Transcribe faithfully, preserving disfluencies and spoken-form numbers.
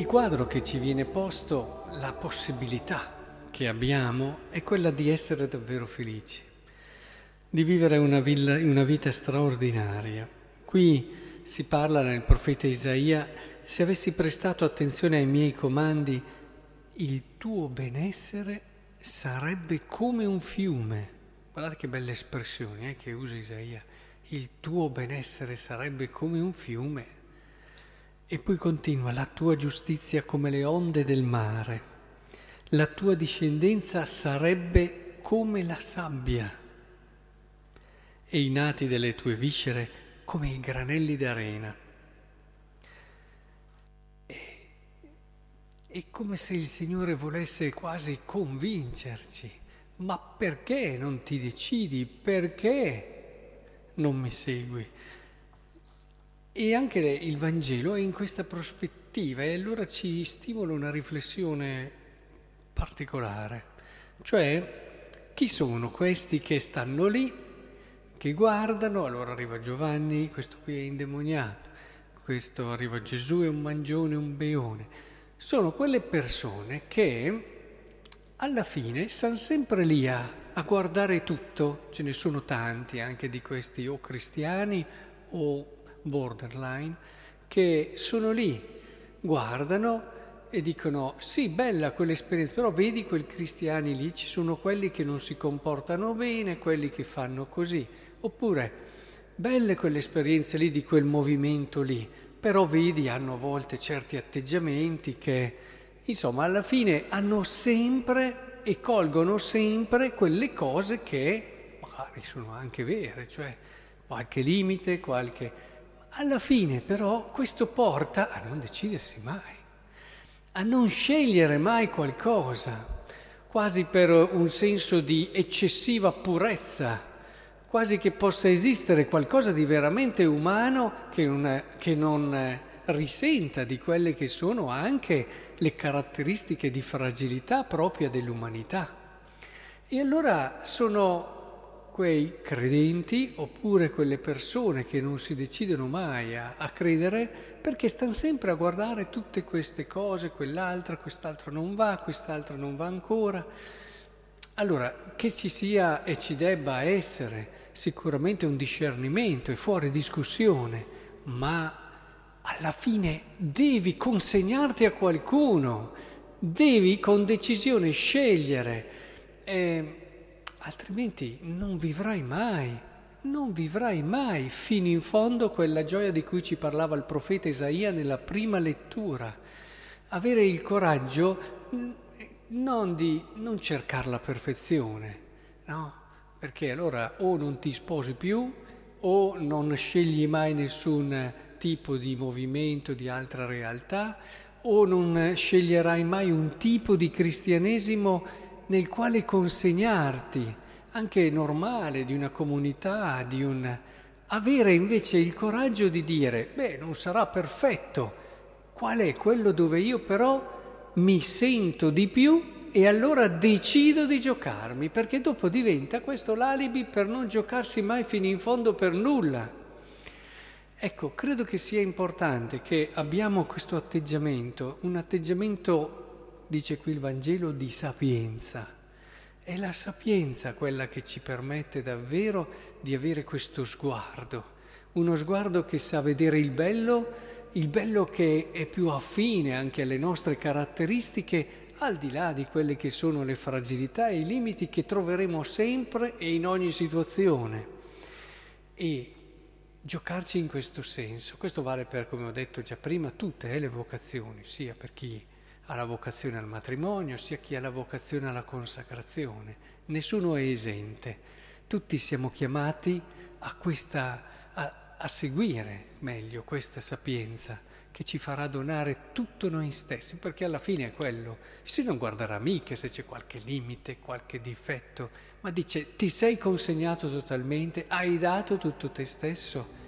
Il quadro che ci viene posto, la possibilità che abbiamo, è quella di essere davvero felici, di vivere una, villa, una vita straordinaria. Qui si parla nel profeta Isaia: se avessi prestato attenzione ai miei comandi, il tuo benessere sarebbe come un fiume. Guardate che belle espressioni eh, che usa Isaia. Il tuo benessere sarebbe come un fiume. E poi continua: la tua giustizia come le onde del mare, la tua discendenza sarebbe come la sabbia e i nati delle tue viscere come i granelli d'arena. E, è come se il Signore volesse quasi convincerci: ma perché non ti decidi? Perché non mi segui? E anche il Vangelo è in questa prospettiva, e allora ci stimola una riflessione particolare, cioè chi sono questi che stanno lì, che guardano? Allora arriva Giovanni, questo qui è indemoniato, questo arriva Gesù, è un mangione, un beone. Sono quelle persone che alla fine stanno sempre lì a, a guardare tutto. Ce ne sono tanti anche di questi o cristiani o borderline, che sono lì, guardano e dicono: sì, bella quell'esperienza, però vedi quel cristiani lì, ci sono quelli che non si comportano bene, quelli che fanno così, oppure belle quell'esperienza lì di quel movimento lì, però vedi hanno a volte certi atteggiamenti che, insomma, alla fine hanno sempre e colgono sempre quelle cose che magari sono anche vere, cioè qualche limite, qualche... Alla fine però questo porta a non decidersi mai, a non scegliere mai qualcosa, quasi per un senso di eccessiva purezza, quasi che possa esistere qualcosa di veramente umano che non, che non risenta di quelle che sono anche le caratteristiche di fragilità propria dell'umanità. E allora sono quei credenti, oppure quelle persone che non si decidono mai a, a credere, perché stanno sempre a guardare tutte queste cose, quell'altra, quest'altro non va, quest'altro non va ancora. Allora, che ci sia e ci debba essere sicuramente un discernimento, è fuori discussione, ma alla fine devi consegnarti a qualcuno, devi con decisione scegliere, eh, altrimenti non vivrai mai, non vivrai mai fino in fondo quella gioia di cui ci parlava il profeta Isaia nella prima lettura. Avere il coraggio non di non cercare la perfezione, no? Perché allora o non ti sposi più, o non scegli mai nessun tipo di movimento, di altra realtà, o non sceglierai mai un tipo di cristianesimo nel quale consegnarti, anche normale, di una comunità, di un... Avere invece il coraggio di dire: beh, non sarà perfetto, qual è quello dove io però mi sento di più e allora decido di giocarmi, perché dopo diventa questo l'alibi per non giocarsi mai fino in fondo per nulla. Ecco, credo che sia importante che abbiamo questo atteggiamento, un atteggiamento, dice qui il Vangelo, di sapienza. È la sapienza quella che ci permette davvero di avere questo sguardo, uno sguardo che sa vedere il bello, il bello che è più affine anche alle nostre caratteristiche, al di là di quelle che sono le fragilità e i limiti che troveremo sempre e in ogni situazione. E giocarci in questo senso, questo vale per, come ho detto già prima, tutte eh, le vocazioni, sia per chi ha la vocazione al matrimonio, sia chi ha la vocazione alla consacrazione. Nessuno è esente, tutti siamo chiamati a, questa, a, a seguire meglio questa sapienza che ci farà donare tutto noi stessi, perché alla fine è quello. Si non guarderà mica se c'è qualche limite, qualche difetto, ma dice: ti sei consegnato totalmente, hai dato tutto te stesso,